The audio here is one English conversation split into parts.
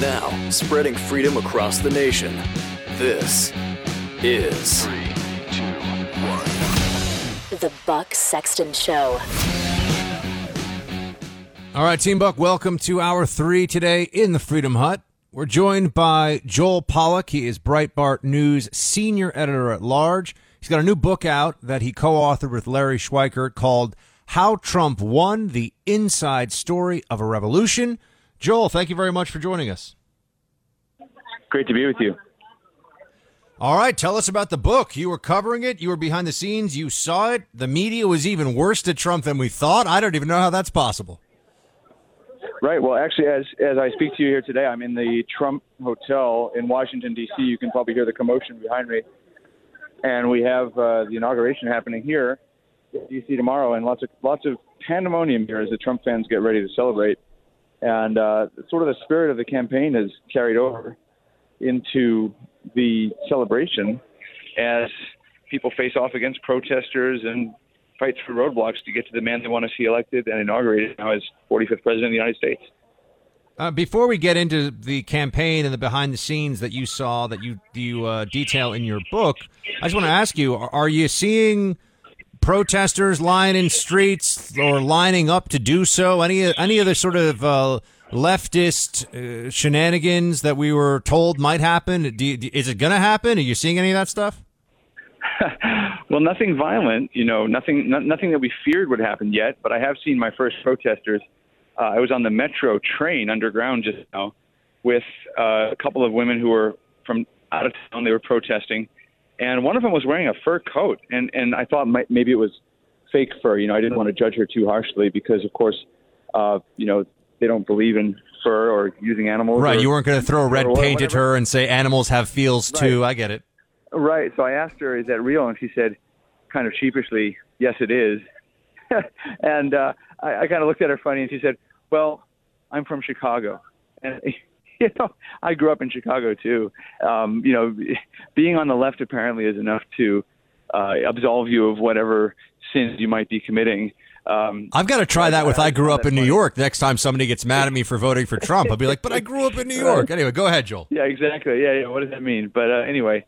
Now, spreading freedom across the nation, this is 3, 2, 1. The Buck Sexton Show. All right, Team Buck, welcome to Hour 3 today in the Freedom Hut. We're joined by Joel Pollack. He is Breitbart News Senior Editor at Large. He's got a new book out that he co-authored with Larry Schweikart called How Trump Won, The Inside Story of a Revolution. Joel, thank you very much for joining us. Great to be with you. All right, tell us about the book. You were covering it. You were behind the scenes. You saw it. The media was even worse to Trump than we thought. I don't even know how that's possible. Right. Well, actually, as I speak to you here today, I'm in the Trump Hotel in Washington, D.C. You can probably hear the commotion behind me. And we have the inauguration happening here in D.C. tomorrow. And lots of pandemonium here as the Trump fans get ready to celebrate. And sort of the spirit of the campaign is carried over into the celebration as people face off against protesters and fight through roadblocks to get to the man they want to see elected and inaugurated now as 45th president of the United States. Before we get into the campaign and the behind the scenes that you saw, that you detail in your book, I just want to ask you, are you seeing protesters lining streets or lining up to do so? Any other sort of leftist shenanigans that we were told might happen? Is it going to happen? Are you seeing any of that stuff? Well, nothing violent, nothing that we feared would happen yet. But I have seen my first protesters. I was on the metro train underground just now with a couple of women who were from out of town. They were protesting. And one of them was wearing a fur coat. And I thought maybe it was fake fur. I didn't want to judge her too harshly because, of course, they don't believe in fur or using animals. Right. You weren't going to throw red paint at her and say animals have feels, too. Right. I get it. Right. So I asked her, is that real? And she said, kind of sheepishly, yes, it is. And I kind of looked at her funny and she said, well, I'm from Chicago. And, I grew up in Chicago, too. Being on the left apparently is enough to absolve you of whatever sins you might be committing. I've got to try that with I grew up in New York. Next time somebody gets mad at me for voting for Trump, I'll be like, but I grew up in New York. Anyway, go ahead, Joel. Yeah, exactly. Yeah. What does that mean? But anyway.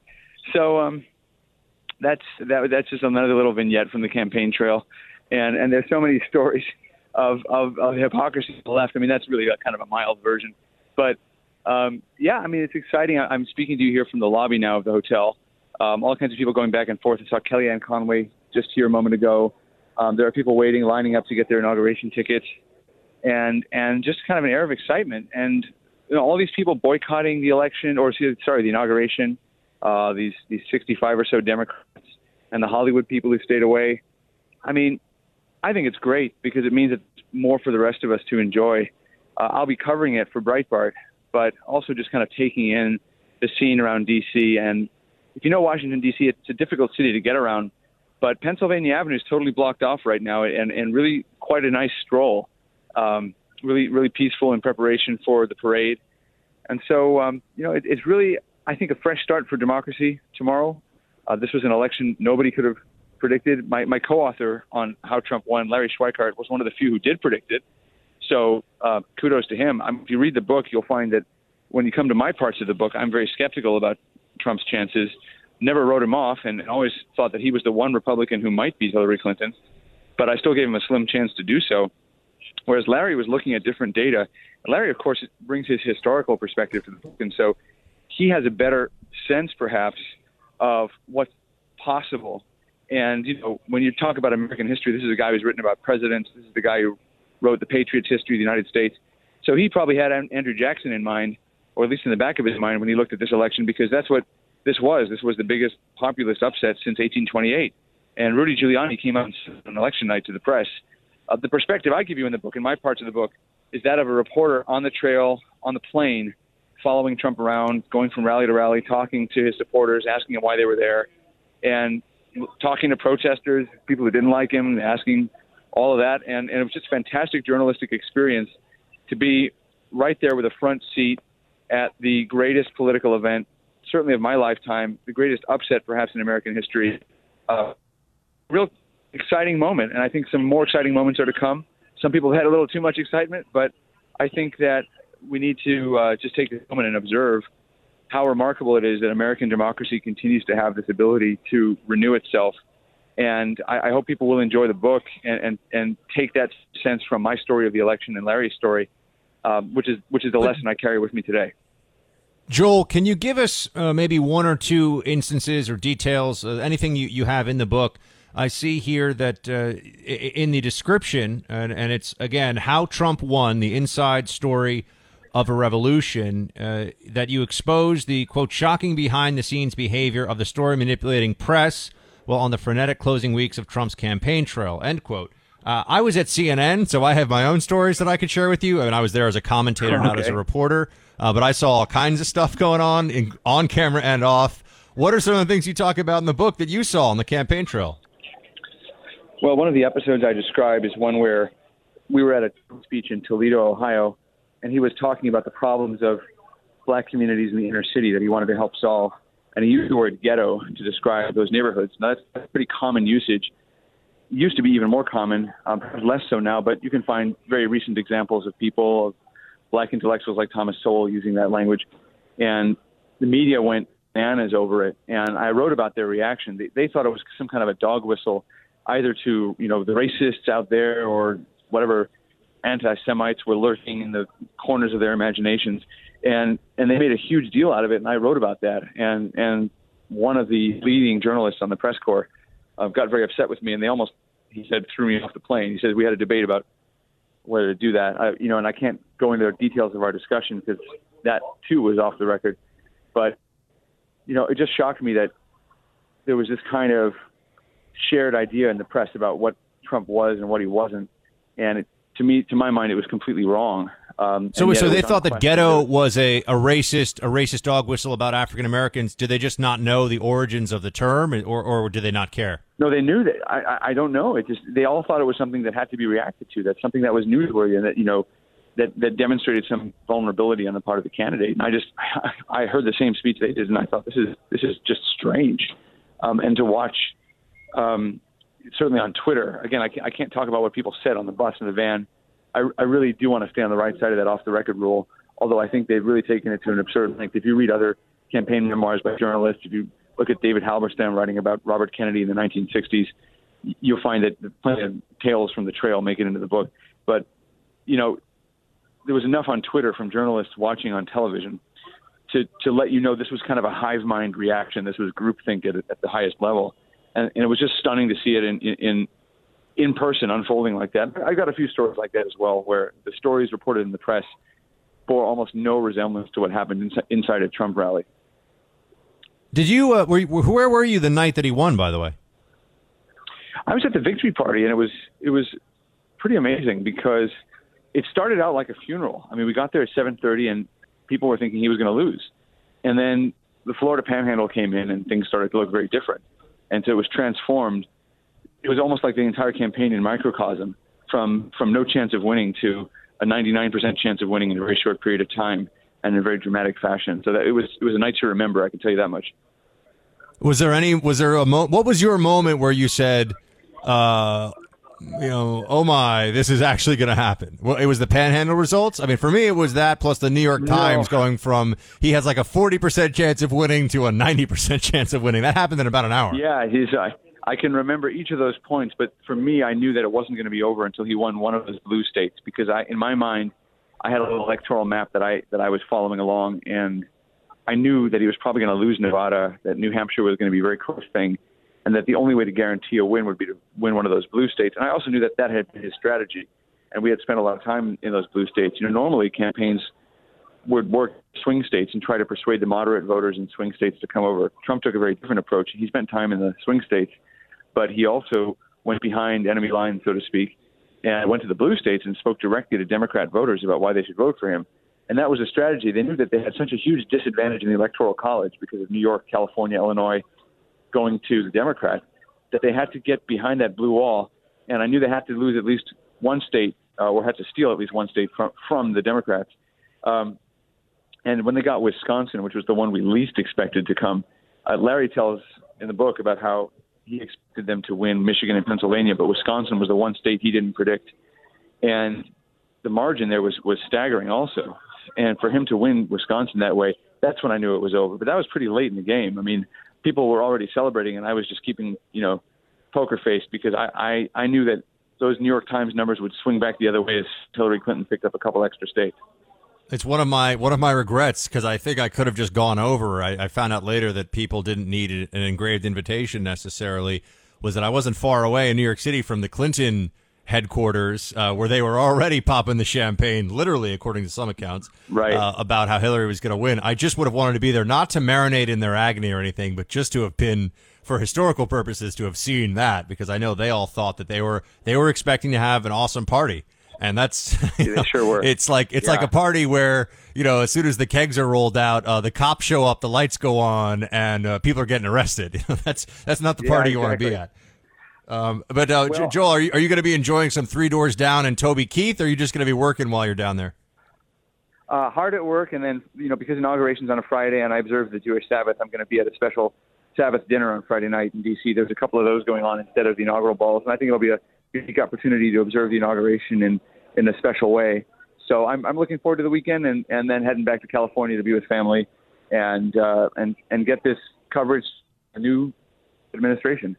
So that's just another little vignette from the campaign trail, and there's so many stories of hypocrisy on the left. I mean, that's really kind of a mild version, but it's exciting. I'm speaking to you here from the lobby now of the hotel. All kinds of people going back and forth. I saw Kellyanne Conway just here a moment ago. There are people waiting, lining up to get their inauguration tickets, and just kind of an air of excitement, and all these people boycotting the inauguration. These 65 or so Democrats and the Hollywood people who stayed away. I mean, I think it's great because it means it's more for the rest of us to enjoy. I'll be covering it for Breitbart, but also just kind of taking in the scene around D.C. And if you know Washington, D.C., it's a difficult city to get around, but Pennsylvania Avenue is totally blocked off right now and really quite a nice stroll, really, really peaceful in preparation for the parade. And so, it's really, I think, a fresh start for democracy tomorrow. This was an election nobody could have predicted. My co-author on How Trump Won, Larry Schweikart, was one of the few who did predict it. So kudos to him. If you read the book, you'll find that when you come to my parts of the book, I'm very skeptical about Trump's chances. Never wrote him off and always thought that he was the one Republican who might beat Hillary Clinton. But I still gave him a slim chance to do so. Whereas Larry was looking at different data. Larry, of course, brings his historical perspective to the book. And so he has a better sense, perhaps, of what's possible And, you know, when you talk about American history, this is a guy who's written about presidents. This is the guy who wrote the Patriots' history of the United States. So he probably had Andrew Jackson in mind, or at least in the back of his mind when he looked at this election, because that's what this was. This was the biggest populist upset since 1828. And Rudy Giuliani came out on election night to the press. The perspective I give you in the book, in my parts of the book, is that of a reporter on the trail, on the plane, following Trump around, going from rally to rally, talking to his supporters, asking them why they were there, and talking to protesters, people who didn't like him, asking all of that. And it was just a fantastic journalistic experience to be right there with a front seat at the greatest political event, certainly of my lifetime, the greatest upset perhaps in American history. Real exciting moment, and I think some more exciting moments are to come. Some people had a little too much excitement, but I think that we need to just take this moment and observe how remarkable it is that American democracy continues to have this ability to renew itself. And I hope people will enjoy the book and take that sense from my story of the election and Larry's story, which is the lesson I carry with me today. Joel, can you give us maybe one or two instances or details, anything you have in the book? I see here that in the description, and it's, again, How Trump Won, the Inside Story of a Revolution, that you expose the, quote, shocking behind-the-scenes behavior of the story-manipulating press while on the frenetic closing weeks of Trump's campaign trail, end quote. I was at CNN, so I have my own stories that I could share with you. I mean, I was there as a commentator, not as a reporter, but I saw all kinds of stuff going on, on camera and off. What are some of the things you talk about in the book that you saw on the campaign trail? Well, one of the episodes I describe is one where we were at a speech in Toledo, Ohio, and he was talking about the problems of black communities in the inner city that he wanted to help solve. And he used the word ghetto to describe those neighborhoods. Now, that's pretty common usage. It used to be even more common, less so now, but you can find very recent examples of people, of black intellectuals like Thomas Sowell using that language. And the media went bananas over it. And I wrote about their reaction. They thought it was some kind of a dog whistle, either to, you know, the racists out there or whatever anti-Semites were lurking in the corners of their imaginations. And they made a huge deal out of it, and I wrote about that. And one of the leading journalists on the press corps got very upset with me, and he said, threw me off the plane. He said, we had a debate about whether to do that. And I can't go into the details of our discussion because that, too, was off the record. But, you know, it just shocked me that there was this kind of shared idea in the press about what Trump was and what he wasn't, and to my mind, it was completely wrong. So they thought that ghetto was a racist dog whistle about African Americans. Did they just not know the origins of the term, or did they not care? No, they knew that. I don't know. They all thought it was something that had to be reacted to. That's something that was newsworthy, and that demonstrated some vulnerability on the part of the candidate. And I heard the same speech they did, and I thought this is just strange, and to watch. Certainly on Twitter. Again, I can't talk about what people said on the bus and the van. I really do want to stay on the right side of that off-the-record rule, although I think they've really taken it to an absurd length. If you read other campaign memoirs by journalists, if you look at David Halberstam writing about Robert Kennedy in the 1960s, you'll find that plenty of tales from the trail make it into the book. But, there was enough on Twitter from journalists watching on television to let you know this was kind of a hive mind reaction. This was groupthink at the highest level. And it was just stunning to see it in person unfolding like that. I got a few stories like that as well, where the stories reported in the press bore almost no resemblance to what happened inside a Trump rally. Did you? Where were you the night that he won? By the way, I was at the victory party, and it was pretty amazing because it started out like a funeral. I mean, we got there at 7:30, and people were thinking he was going to lose, and then the Florida Panhandle came in, and things started to look very different. And so it was transformed. It was almost like the entire campaign in microcosm, from no chance of winning to a 99% chance of winning in a very short period of time and in a very dramatic fashion. So that it was a night to remember. I can tell you that much. What was your moment where you said, oh my, this is actually going to happen? Well, it was the Panhandle results. I mean, for me, it was that plus the New York Times going from he has like a 40% chance of winning to a 90% chance of winning. That happened in about an hour. Yeah, I can remember each of those points, but for me, I knew that it wasn't going to be over until he won one of those blue states because in my mind, I had a little electoral map that I was following along, and I knew that he was probably going to lose Nevada, that New Hampshire was going to be a very close thing, and that the only way to guarantee a win would be to win one of those blue states. And I also knew that that had been his strategy, and we had spent a lot of time in those blue states. You know, normally campaigns would work swing states and try to persuade the moderate voters in swing states to come over. Trump took a very different approach. He spent time in the swing states, but he also went behind enemy lines, so to speak, and went to the blue states and spoke directly to Democrat voters about why they should vote for him. And that was a strategy. They knew that they had such a huge disadvantage in the Electoral College because of New York, California, Illinois going to the Democrat, that they had to get behind that blue wall. And I knew they had to lose at least one state or had to steal at least one state from the Democrats. And when they got Wisconsin, which was the one we least expected to come, Larry tells in the book about how he expected them to win Michigan and Pennsylvania, but Wisconsin was the one state he didn't predict. And the margin there was staggering also. And for him to win Wisconsin that way, that's when I knew it was over. But that was pretty late in the game. I mean, people were already celebrating, and I was just keeping, you know, poker face because I knew that those New York Times numbers would swing back the other way as Hillary Clinton picked up a couple extra states. It's one of my regrets because I think I could have just gone over. I found out later that people didn't need an engraved invitation necessarily, was that I wasn't far away in New York City from the Clinton headquarters where they were already popping the champagne, literally, according to some accounts, right, about how Hillary was going to win. I just would have wanted to be there, not to marinate in their agony or anything, but just to have been, for historical purposes, to have seen that, because I know they all thought that they were expecting to have an awesome party. And that's, you know, sure were. It's like a party where, you know, as soon as the kegs are rolled out, the cops show up, the lights go on, and people are getting arrested. That's not the party you want to be at. But Joel, are you going to be enjoying some Three Doors Down and Toby Keith, or are you just going to be working while you're down there? Hard at work, and then, you know, because inauguration's on a Friday and I observe the Jewish Sabbath, I'm going to be at a special Sabbath dinner on Friday night in D.C. There's a couple of those going on instead of the inaugural balls, and I think it'll be a unique opportunity to observe the inauguration in a special way. So I'm looking forward to the weekend and then heading back to California to be with family and get this coverage, a new administration.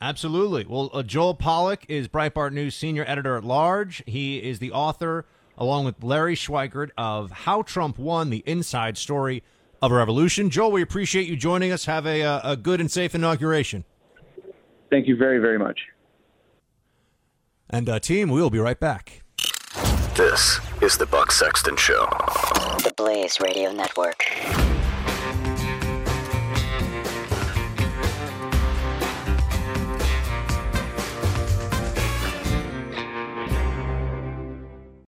Absolutely. Well, Joel Pollack is Breitbart News senior editor at large. He is the author, along with Larry Schweikart, of How Trump Won, the Inside Story of a Revolution. Joel, we appreciate you joining us. Have a good and safe inauguration. Thank you very, very much. And, team, we'll be right back. This is the Buck Sexton Show. The Blaze Radio Network.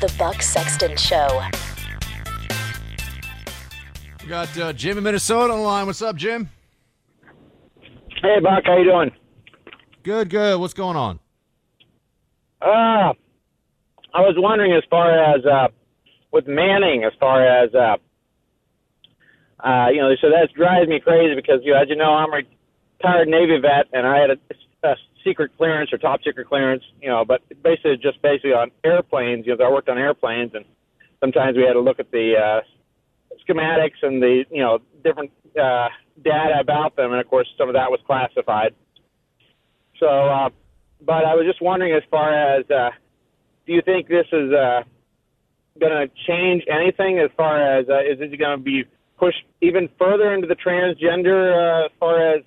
The Buck Sexton Show. We got Jim in Minnesota on the line. What's up, Jim? Hey, Buck. How you doing? Good. What's going on? I was wondering as far as with Manning, as far as you know, so that drives me crazy because, you know, as you know, I'm a retired Navy vet, and I had a secret clearance or top secret clearance, you know, but basically on airplanes, you know, I worked on airplanes, and sometimes we had to look at the schematics and the, you know, different data about them, and of course some of that was classified. So, but I was just wondering as far as, do you think this is going to change anything as far as, is it going to be pushed even further into the transgender as far as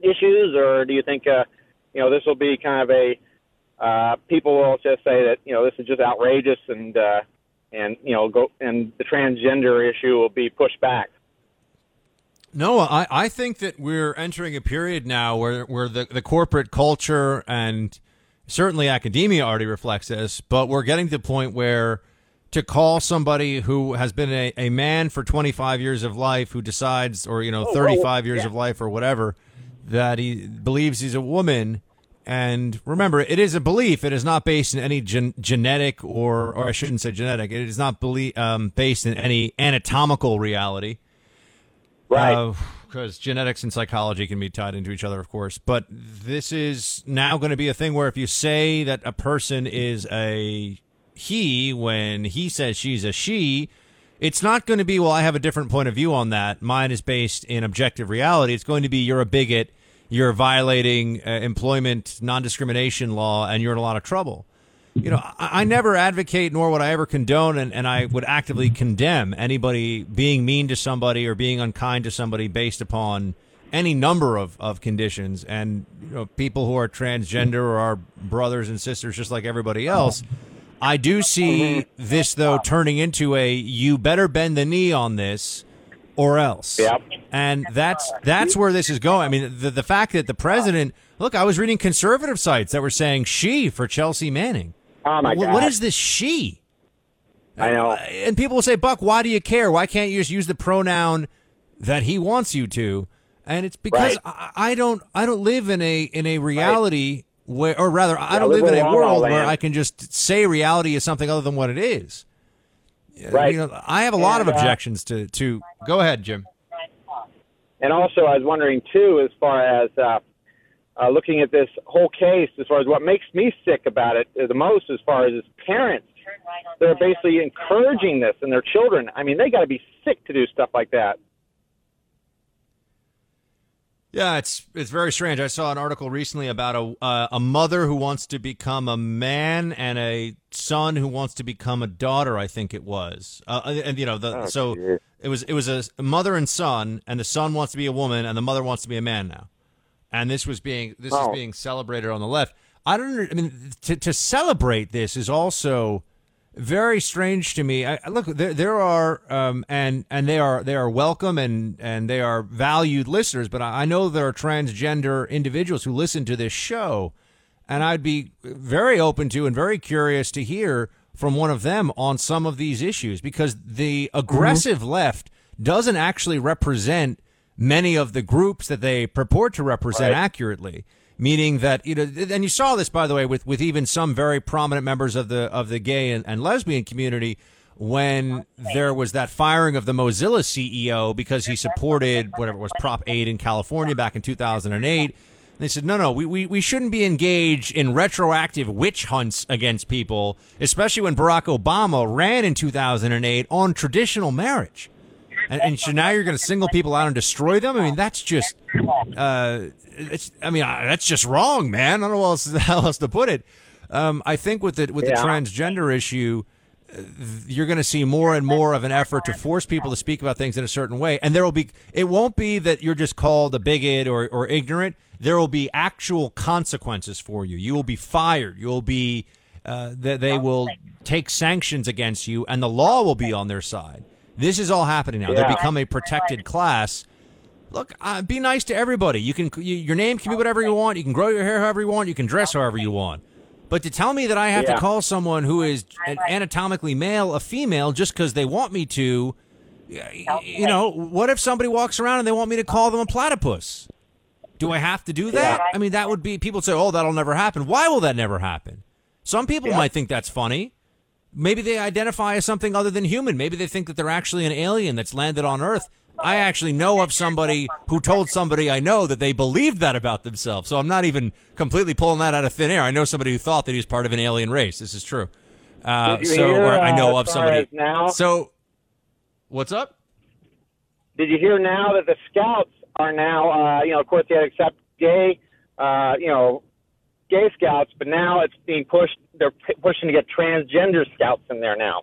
issues, or do you think you know, this will be kind of a people will just say that, you know, this is just outrageous, and you know, go, and the transgender issue will be pushed back? No, I think that we're entering a period now where the corporate culture and certainly academia already reflects this, but we're getting to the point where to call somebody who has been a man for 25 years of life, who decides, or, you know, 35 years of life or whatever, that he believes he's a woman, And remember, it is a belief. It is not based in any genetic or I shouldn't say genetic. It is not based in any anatomical reality. Right. Because genetics and psychology can be tied into each other, of course. But this is now going to be a thing where if you say that a person is a he when he says she's a she, it's not going to be, well, I have a different point of view on that. Mine is based in objective reality. It's going to be you're a bigot, you're violating employment non-discrimination law, and you're in a lot of trouble. You know, I never advocate, nor would I ever condone, and I would actively condemn anybody being mean to somebody or being unkind to somebody based upon any number of conditions. And, you know, people who are transgender or are brothers and sisters just like everybody else. I do see this, though, turning into a you better bend the knee on this or else. Yep. And that's where this is going. I mean, the fact that the president, look, I was reading conservative sites that were saying she for Chelsea Manning. Oh, my God. What is this she? I know. And people will say, Buck, why do you care? Why can't you just use the pronoun that he wants you to? And it's because right. I don't live in a reality right. where, or rather, I don't live in a world where I can just say reality is something other than what it is. Right. You know, I have a lot of objections to. Go ahead, Jim. And also, I was wondering too, as far as looking at this whole case, as far as what makes me sick about it the most, as far as parents, they're basically encouraging this in their children. I mean, they got to be sick to do stuff like that. Yeah, it's very strange. I saw an article recently about a mother who wants to become a man and a son who wants to become a daughter, I think it was. And you know, dear. It was a mother and son, and the son wants to be a woman and the mother wants to be a man now. And this is being celebrated on the left. To celebrate this is also very strange to me. Look, there are and they are welcome and they are valued listeners, but I know there are transgender individuals who listen to this show, and I'd be very open to and very curious to hear from one of them on some of these issues, because the aggressive left doesn't actually represent many of the groups that they purport to represent accurately. Meaning that, you know, and you saw this, by the way, with even some very prominent members of the gay and lesbian community when there was that firing of the Mozilla CEO because he supported whatever it was, Prop 8 in California back in 2008. And they said, no, we shouldn't be engaged in retroactive witch hunts against people, especially when Barack Obama ran in 2008 on traditional marriage. And so now you're going to single people out and destroy them? I mean, that's just, that's just wrong, man. I don't know how else to put it. I think with the transgender issue, you're going to see more and more of an effort to force people to speak about things in a certain way. And it won't be that you're just called a bigot or ignorant. There will be actual consequences for you. You will be fired. You will be, they will take sanctions against you, and the law will be on their side. This is all happening now. Yeah. They become a protected class. Look, be nice to everybody. Your name can be whatever you want. You can grow your hair however you want. You can dress however you want. But to tell me that I have to call someone who is anatomically male a female just because they want me to, you know, what if somebody walks around and they want me to call them a platypus? Do I have to do that? I mean, that would be, people say, oh, that'll never happen. Why will that never happen? Some people might think that's funny. Maybe they identify as something other than human. Maybe they think that they're actually an alien that's landed on Earth. I actually know of somebody who told somebody I know that they believed that about themselves. So I'm not even completely pulling that out of thin air. I know somebody who thought that he was part of an alien race. This is true. I know of somebody. Now, so what's up? Did you hear now that the scouts are now, of course, they had to accept gay scouts, but now it's being pushed. They're pushing to get transgender scouts in there now.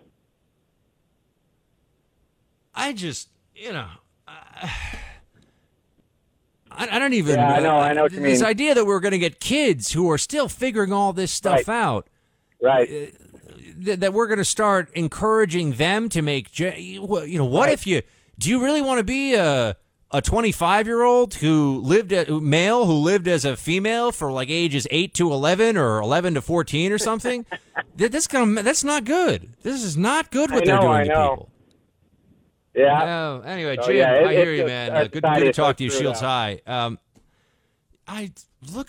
I just, you know, I don't even. Yeah, I know what you mean. This idea that we're going to get kids who are still figuring all this stuff out, right? That we're going to start encouraging them to make, you know, what if you? Do you really want to be a 25-year-old who lived as a female for like ages 8 to 11 or 11 to 14 or something? That's not good. This is not good what they're doing to people. Yeah. Anyway, Jim, I hear you, man. Good to talk to you. Shields high. I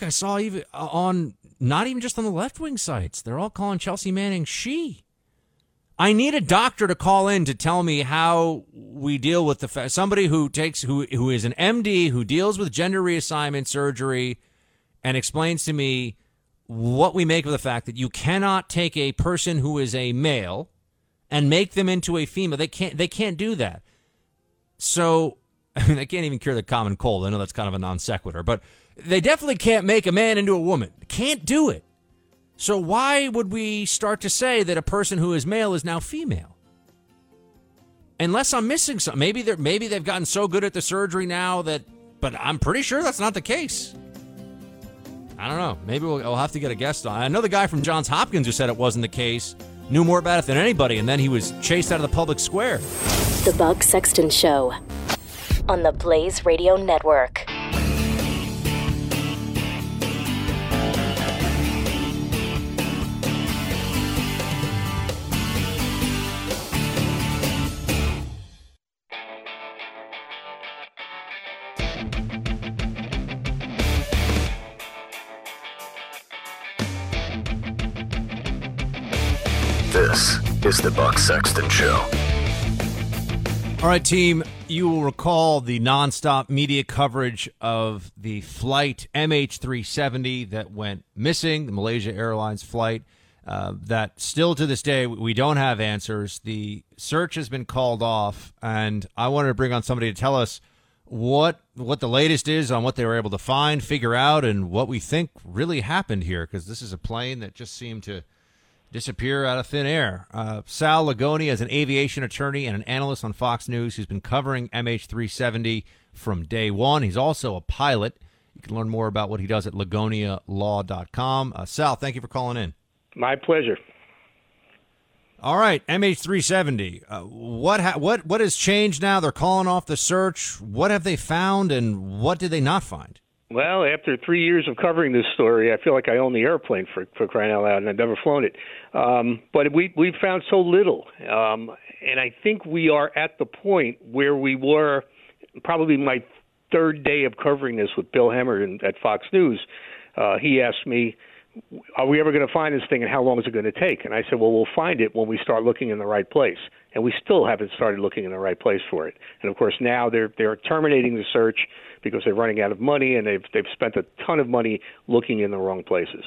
saw even on, not even just on the left-wing sites, they're all calling Chelsea Manning she. I need a doctor to call in to tell me how we deal with the fact, somebody who is an MD, who deals with gender reassignment surgery, and explains to me what we make of the fact that you cannot take a person who is a male and make them into a female. They can't do that. So, I mean, they can't even cure the common cold. I know that's kind of a non sequitur, but they definitely can't make a man into a woman. Can't do it. So why would we start to say that a person who is male is now female? Unless I'm missing something. Maybe they've gotten so good at the surgery now that, but I'm pretty sure that's not the case. I don't know. Maybe we'll have to get a guest on. I know the guy from Johns Hopkins who said it wasn't the case knew more about it than anybody, and then he was chased out of the public square. The Buck Sexton Show on the Blaze Radio Network. This is the Buck Sexton Show. All right, team, you will recall the nonstop media coverage of the flight MH370 that went missing, the Malaysia Airlines flight, that still to this day we don't have answers. The search has been called off, and I wanted to bring on somebody to tell us what the latest is on what they were able to find, figure out, and what we think really happened here, because this is a plane that just seemed to disappear out of thin air. Sal Lagonia is an aviation attorney and an analyst on Fox News who's been covering MH370 from day one. He's also a pilot. You can learn more about what he does at LagoniaLaw.com. Sal, thank you for calling in. My pleasure. All right, MH370. What has changed now? They're calling off the search. What have they found, and what did they not find? Well, after 3 years of covering this story, I feel like I own the airplane for crying out loud, and I've never flown it. But we've found so little, and I think we are at the point where we were probably my third day of covering this with Bill Hemmer at Fox News. He asked me, are we ever going to find this thing, and how long is it going to take? And I said, well, we'll find it when we start looking in the right place. And we still haven't started looking in the right place for it. And, of course, now they're terminating the search because they're running out of money, and they've spent a ton of money looking in the wrong places.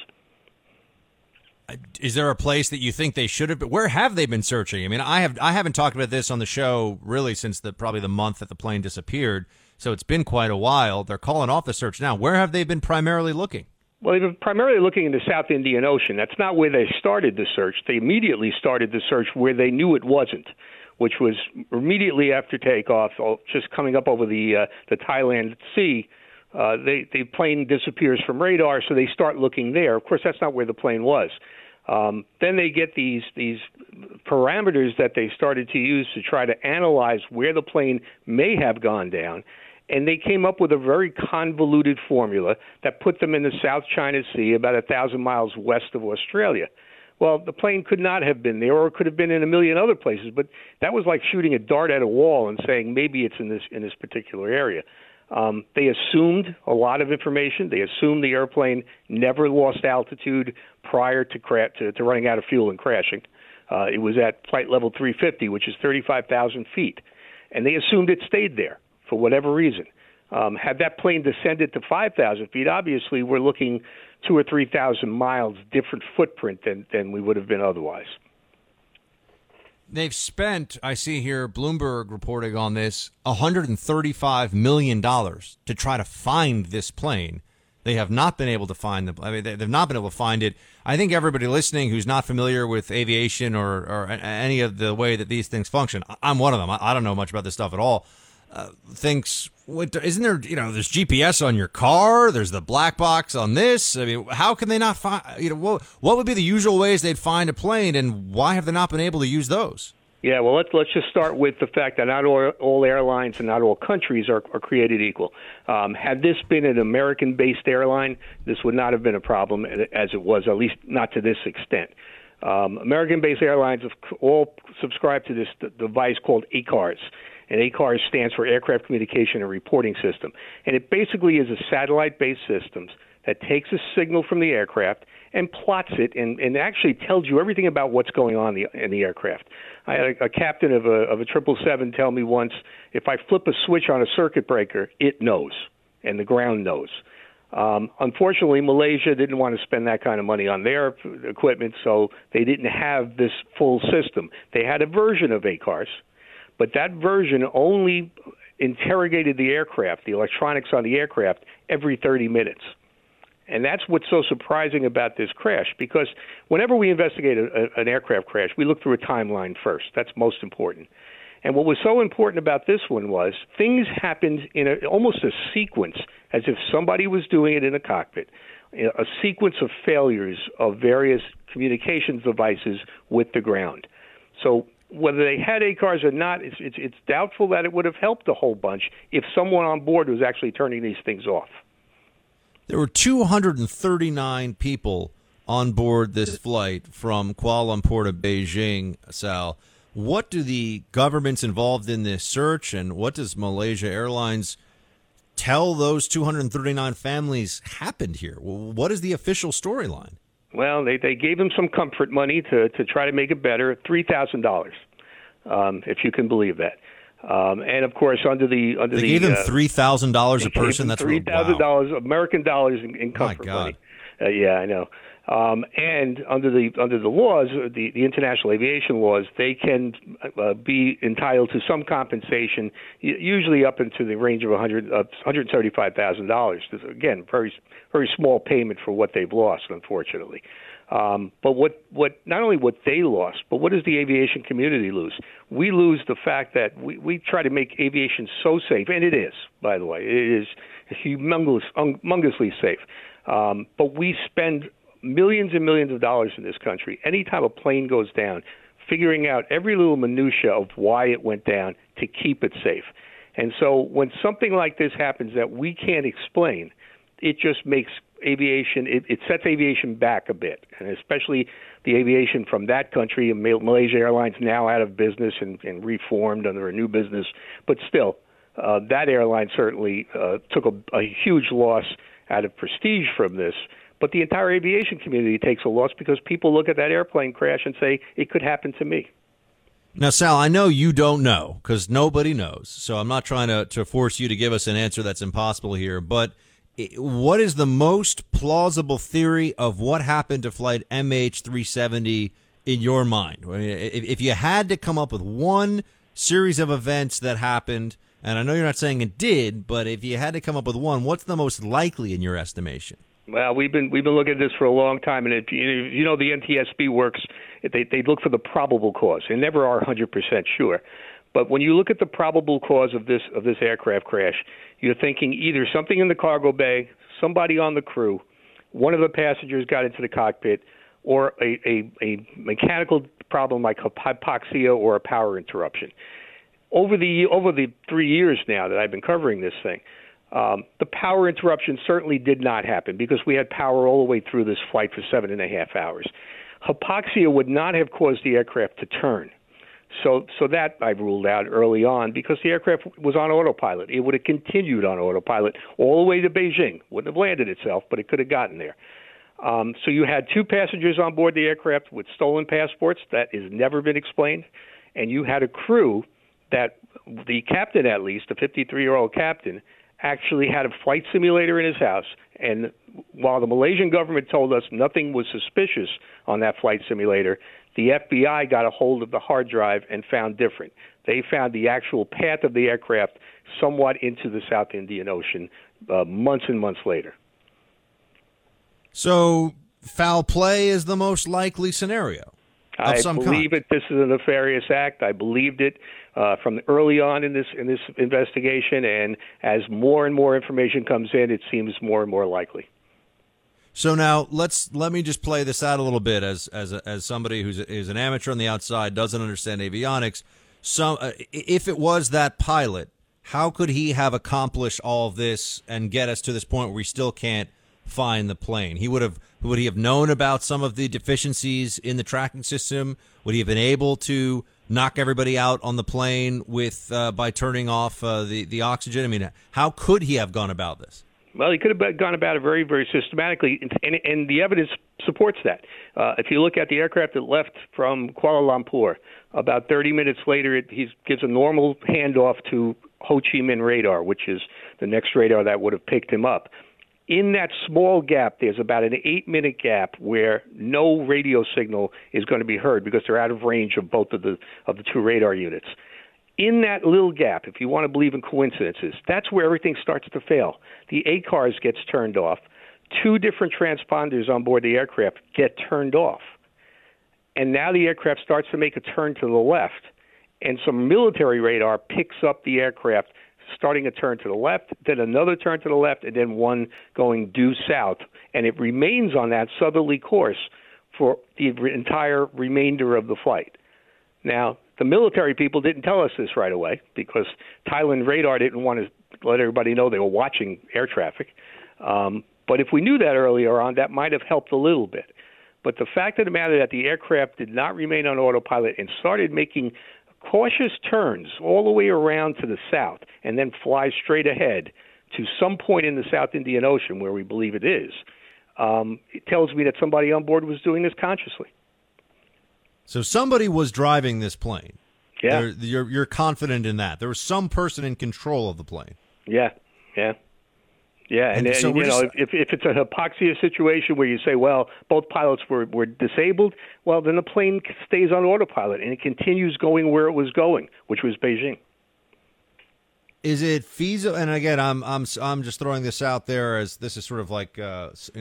Is there a place that you think they should have been? Where have they been searching? I mean, I haven't talked about this on the show really since probably the month that the plane disappeared, so it's been quite a while. They're calling off the search now. Where have they been primarily looking? Well, they've been primarily looking in the South Indian Ocean. That's not where they started the search. They immediately started the search where they knew it wasn't, which was immediately after takeoff, just coming up over the Thailand Sea. The plane disappears from radar, so they start looking there. Of course, that's not where the plane was. Then they get these parameters that they started to use to try to analyze where the plane may have gone down. And they came up with a very convoluted formula that put them in the South China Sea, about 1,000 miles west of Australia. Well, the plane could not have been there, or it could have been in a million other places, but that was like shooting a dart at a wall and saying maybe it's in this particular area. They assumed a lot of information. They assumed the airplane never lost altitude prior to running out of fuel and crashing. It was at flight level 350, which is 35,000 feet, and they assumed it stayed there. For whatever reason, had that plane descended to 5,000 feet, obviously we're looking 2,000 or 3,000 miles different footprint than we would have been otherwise. They've spent, I see here, Bloomberg reporting on this, $135 million to try to find this plane. They have not been able to find them. I mean, they've not been able to find it. I think everybody listening who's not familiar with aviation or any of the way that these things function, I'm one of them. I don't know much about this stuff at all. Thinks, isn't there, there's GPS on your car, there's the black box on this. I mean, how can they not find, what would be the usual ways they'd find a plane, and why have they not been able to use those? Yeah, well, let's just start with the fact that not all airlines and not all countries are created equal. Had this been an American-based airline, this would not have been a problem as it was, at least not to this extent. American-based airlines all subscribe to this device called ACARS. and ACARS stands for Aircraft Communication and Reporting System. And it basically is a satellite-based system that takes a signal from the aircraft and plots it and actually tells you everything about what's going on in the aircraft. I had a captain of a 777 tell me once, if I flip a switch on a circuit breaker, it knows, and the ground knows. Unfortunately, Malaysia didn't want to spend that kind of money on their equipment, so they didn't have this full system. They had a version of ACARS, but that version only interrogated the aircraft, the electronics on the aircraft, every 30 minutes. And that's what's so surprising about this crash, because whenever we investigate an aircraft crash, we look through a timeline first. That's most important. And what was so important about this one was things happened in almost a sequence, as if somebody was doing it in a cockpit, a sequence of failures of various communications devices with the ground. So whether they had ACARS or not, it's doubtful that it would have helped a whole bunch if someone on board was actually turning these things off. There were 239 people on board this flight from Kuala Lumpur to Beijing, Sal. What do the governments involved in this search and what does Malaysia Airlines tell those 239 families happened here? What is the official storyline? Well, they gave them some comfort money to try to make it better, $3,000, if you can believe that. And of course, they gave them $3,000 a person. That's $3,000 American dollars in comfort money. Yeah, I know. And under the laws, the international aviation laws, they can be entitled to some compensation, usually up into the range of $135,000. Again, very very small payment for what they've lost, unfortunately. But what not only what they lost, but what does the aviation community lose? We lose the fact that we try to make aviation so safe, and it is, by the way, it is humongously safe. But we spend millions and millions of dollars in this country, anytime a plane goes down, figuring out every little minutia of why it went down to keep it safe. And so when something like this happens that we can't explain, it just makes aviation, it sets aviation back a bit, and especially the aviation from that country, and Malaysia Airlines now out of business and reformed under a new business. But still, that airline certainly took a huge loss out of prestige from this. But the entire aviation community takes a loss because people look at that airplane crash and say, it could happen to me. Now, Sal, I know you don't know because nobody knows. So I'm not trying to force you to give us an answer that's impossible here. But what is the most plausible theory of what happened to flight MH370 in your mind? I mean, if you had to come up with one series of events that happened, and I know you're not saying it did, but if you had to come up with one, what's the most likely in your estimation? Well, we've been looking at this for a long time, and you know the NTSB works. They look for the probable cause. They never are 100% sure. But when you look at the probable cause of this aircraft crash, you're thinking either something in the cargo bay, somebody on the crew, one of the passengers got into the cockpit, or a mechanical problem like hypoxia or a power interruption. Over the 3 years now that I've been covering this thing, the power interruption certainly did not happen because we had power all the way through this flight for 7.5 hours. Hypoxia would not have caused the aircraft to turn. So that I ruled out early on because the aircraft was on autopilot. It would have continued on autopilot all the way to Beijing. Wouldn't have landed itself, but it could have gotten there. So you had two passengers on board the aircraft with stolen passports. That has never been explained. And you had a crew that the captain, at least, the 53-year-old captain, actually had a flight simulator in his house, and while the Malaysian government told us nothing was suspicious on that flight simulator, the FBI got a hold of the hard drive and found different. They found the actual path of the aircraft somewhat into the South Indian Ocean months and months later. So foul play is the most likely scenario. I believe it. This is a nefarious act. I believed it from early on in this investigation, and as more and more information comes in, it seems more and more likely. So now let me just play this out a little bit as somebody who's an amateur on the outside, doesn't understand avionics. So if it was that pilot, how could he have accomplished all this and get us to this point where we still can't find the plane? Would he have known about some of the deficiencies in the tracking system? Would he have been able to knock everybody out on the plane by turning off the oxygen? I mean, how could he have gone about this? Well, he could have gone about it very, very systematically, and the evidence supports that. If you look at the aircraft that left from Kuala Lumpur, about 30 minutes later, he gives a normal handoff to Ho Chi Minh radar, which is the next radar that would have picked him up. In that small gap, there's about an 8-minute gap where no radio signal is going to be heard because they're out of range of both of the two radar units. In that little gap, if you want to believe in coincidences, that's where everything starts to fail. The ACARS gets turned off. Two different transponders on board the aircraft get turned off. And now the aircraft starts to make a turn to the left, and some military radar picks up the aircraft starting a turn to the left, then another turn to the left, and then one going due south. And it remains on that southerly course for the entire remainder of the flight. Now, the military people didn't tell us this right away because Thailand radar didn't want to let everybody know they were watching air traffic. But if we knew that earlier on, that might have helped a little bit. But the fact of the matter that the aircraft did not remain on autopilot and started making cautious turns all the way around to the south and then fly straight ahead to some point in the South Indian Ocean where we believe it is, it tells me that somebody on board was doing this consciously. So somebody was driving this plane. Yeah. You're confident in that. There was some person in control of the plane. Yeah. If it's a hypoxia situation where you say, well, both pilots were disabled, well, then the plane stays on autopilot and it continues going where it was going, which was Beijing. Is it feasible? And again, I'm just throwing this out there as this is sort of like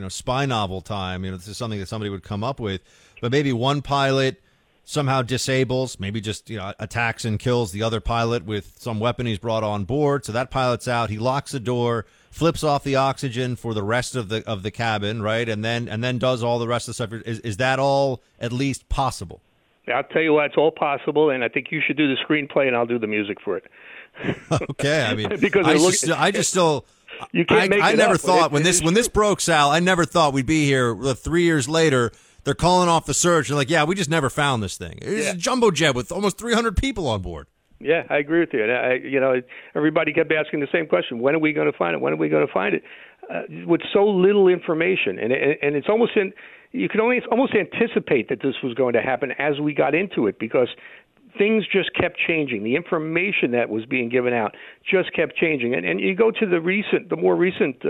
spy novel time. This is something that somebody would come up with, but maybe one pilot somehow disables, maybe just attacks and kills the other pilot with some weapon he's brought on board. So that pilot's out. He locks the door, flips off the oxygen for the rest of the cabin, right, and then does all the rest of the stuff. Is that all at least possible? I'll tell you what, it's all possible, and I think you should do the screenplay, and I'll do the music for it. Okay, I mean, because when this broke, Sal, I never thought we'd be here. 3 years later, they're calling off the search, and like, yeah, we just never found this thing. It's a jumbo jet with almost 300 people on board. Yeah, I agree with you. And everybody kept asking the same question: when are we going to find it? When are we going to find it? With so little information, and it's almost you could only almost anticipate that this was going to happen as we got into it because things just kept changing. The information that was being given out just kept changing. And you go to the more recent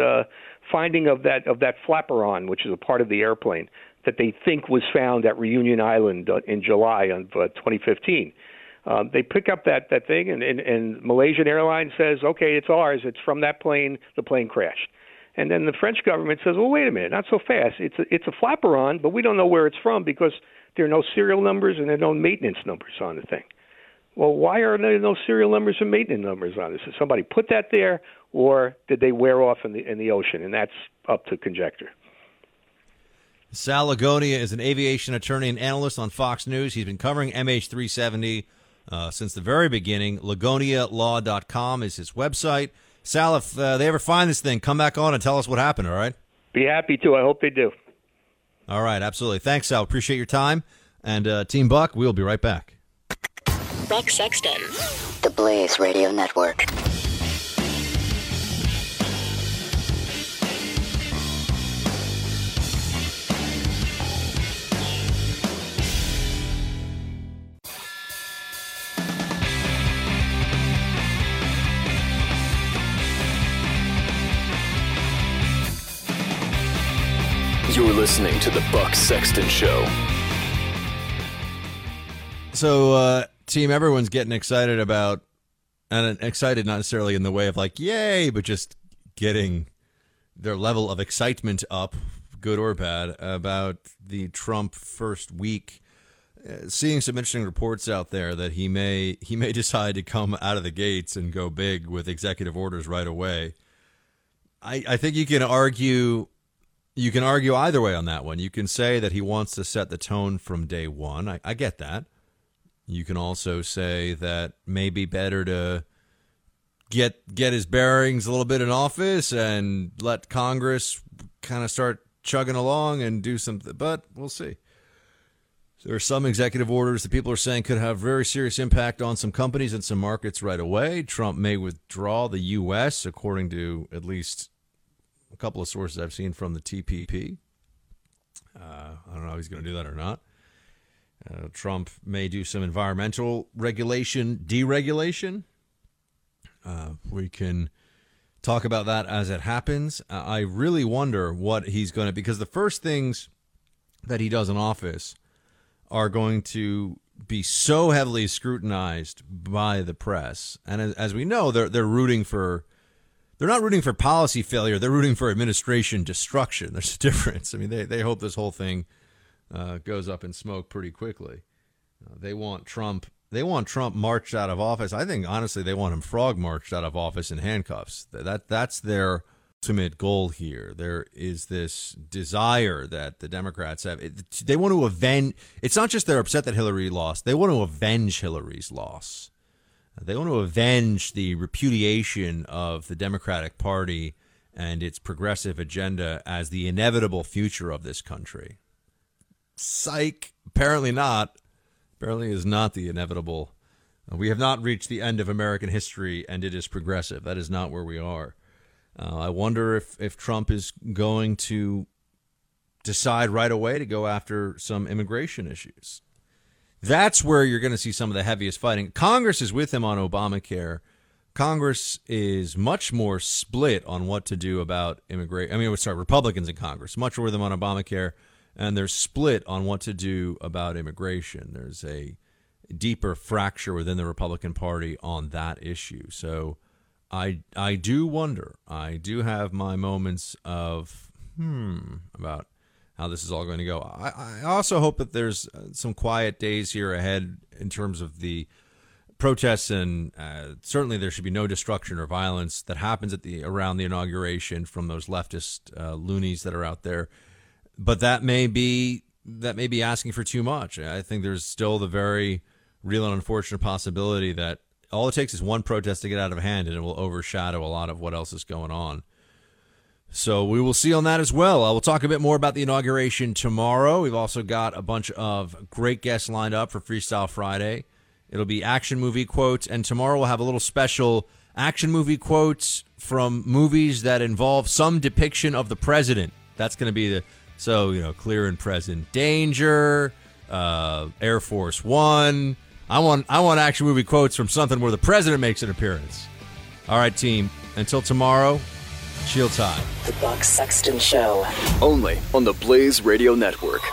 finding of that flaperon, which is a part of the airplane that they think was found at Reunion Island in July of 2015. They pick up that thing, and Malaysian Airlines says, okay, it's ours. It's from that plane. The plane crashed. And then the French government says, well, wait a minute, not so fast. It's a flaperon, but we don't know where it's from because there are no serial numbers and there are no maintenance numbers on the thing. Well, why are there no serial numbers and maintenance numbers on this? Did somebody put that there, or did they wear off in the ocean? And that's up to conjecture. Sal Lagonia is an aviation attorney and analyst on Fox News. He's been covering MH370 since the very beginning. LagoniaLaw.com is his website. Sal, if they ever find this thing, come back on and tell us what happened, all right? Be happy to. I hope they do. All right, absolutely. Thanks, Sal. Appreciate your time. And Team Buck, we'll be right back. Buck Sexton, The Blaze Radio Network. You're listening to The Buck Sexton Show. So, team, everyone's getting excited about, and excited not necessarily in the way of like, yay, but just getting their level of excitement up, good or bad, about the Trump first week. Seeing some interesting reports out there that he may decide to come out of the gates and go big with executive orders right away. I think you can argue... You can argue either way on that one. You can say that he wants to set the tone from day one. I get that. You can also say that maybe better to get his bearings a little bit in office and let Congress kind of start chugging along and do something, but we'll see. There are some executive orders that people are saying could have very serious impact on some companies and some markets right away. Trump may withdraw the U.S., according to at least a couple of sources I've seen from the TPP. I don't know if he's going to do that or not. Trump may do some environmental deregulation. We can talk about that as it happens. I really wonder what he's going to, because the first things that he does in office are going to be so heavily scrutinized by the press. And as we know, they're not rooting for policy failure. They're rooting for administration destruction. There's a difference. I mean, they hope this whole thing goes up in smoke pretty quickly. They want Trump marched out of office. I think, honestly, they want him frog marched out of office in handcuffs. That's their ultimate goal here. There is this desire that the Democrats have. They want to avenge. It's not just they're upset that Hillary lost. They want to avenge Hillary's loss. They want to avenge the repudiation of the Democratic Party and its progressive agenda as the inevitable future of this country. Psych. Apparently not. Apparently is not the inevitable. We have not reached the end of American history, and it is progressive. That is not where we are. I wonder if Trump is going to decide right away to go after some immigration issues. That's where you're going to see some of the heaviest fighting. Congress is with him on Obamacare. Congress is much more split on what to do about immigration. Republicans in Congress, much more with them on Obamacare, and they're split on what to do about immigration. There's a deeper fracture within the Republican Party on that issue. So I do wonder, I do have my moments of, about how this is all going to go. I also hope that there's some quiet days here ahead in terms of the protests, and certainly there should be no destruction or violence that happens around the inauguration from those leftist loonies that are out there. But that may be asking for too much. I think there's still the very real and unfortunate possibility that all it takes is one protest to get out of hand, and it will overshadow a lot of what else is going on. So we will see on that as well. I will talk a bit more about the inauguration tomorrow. We've also got a bunch of great guests lined up for Freestyle Friday. It'll be action movie quotes, and tomorrow we'll have a little special action movie quotes from movies that involve some depiction of the president. That's going to be Clear and Present Danger, Air Force One. I want action movie quotes from something where the president makes an appearance. All right, team. Until tomorrow, shield time. The Buck Sexton Show. Only on the Blaze Radio Network.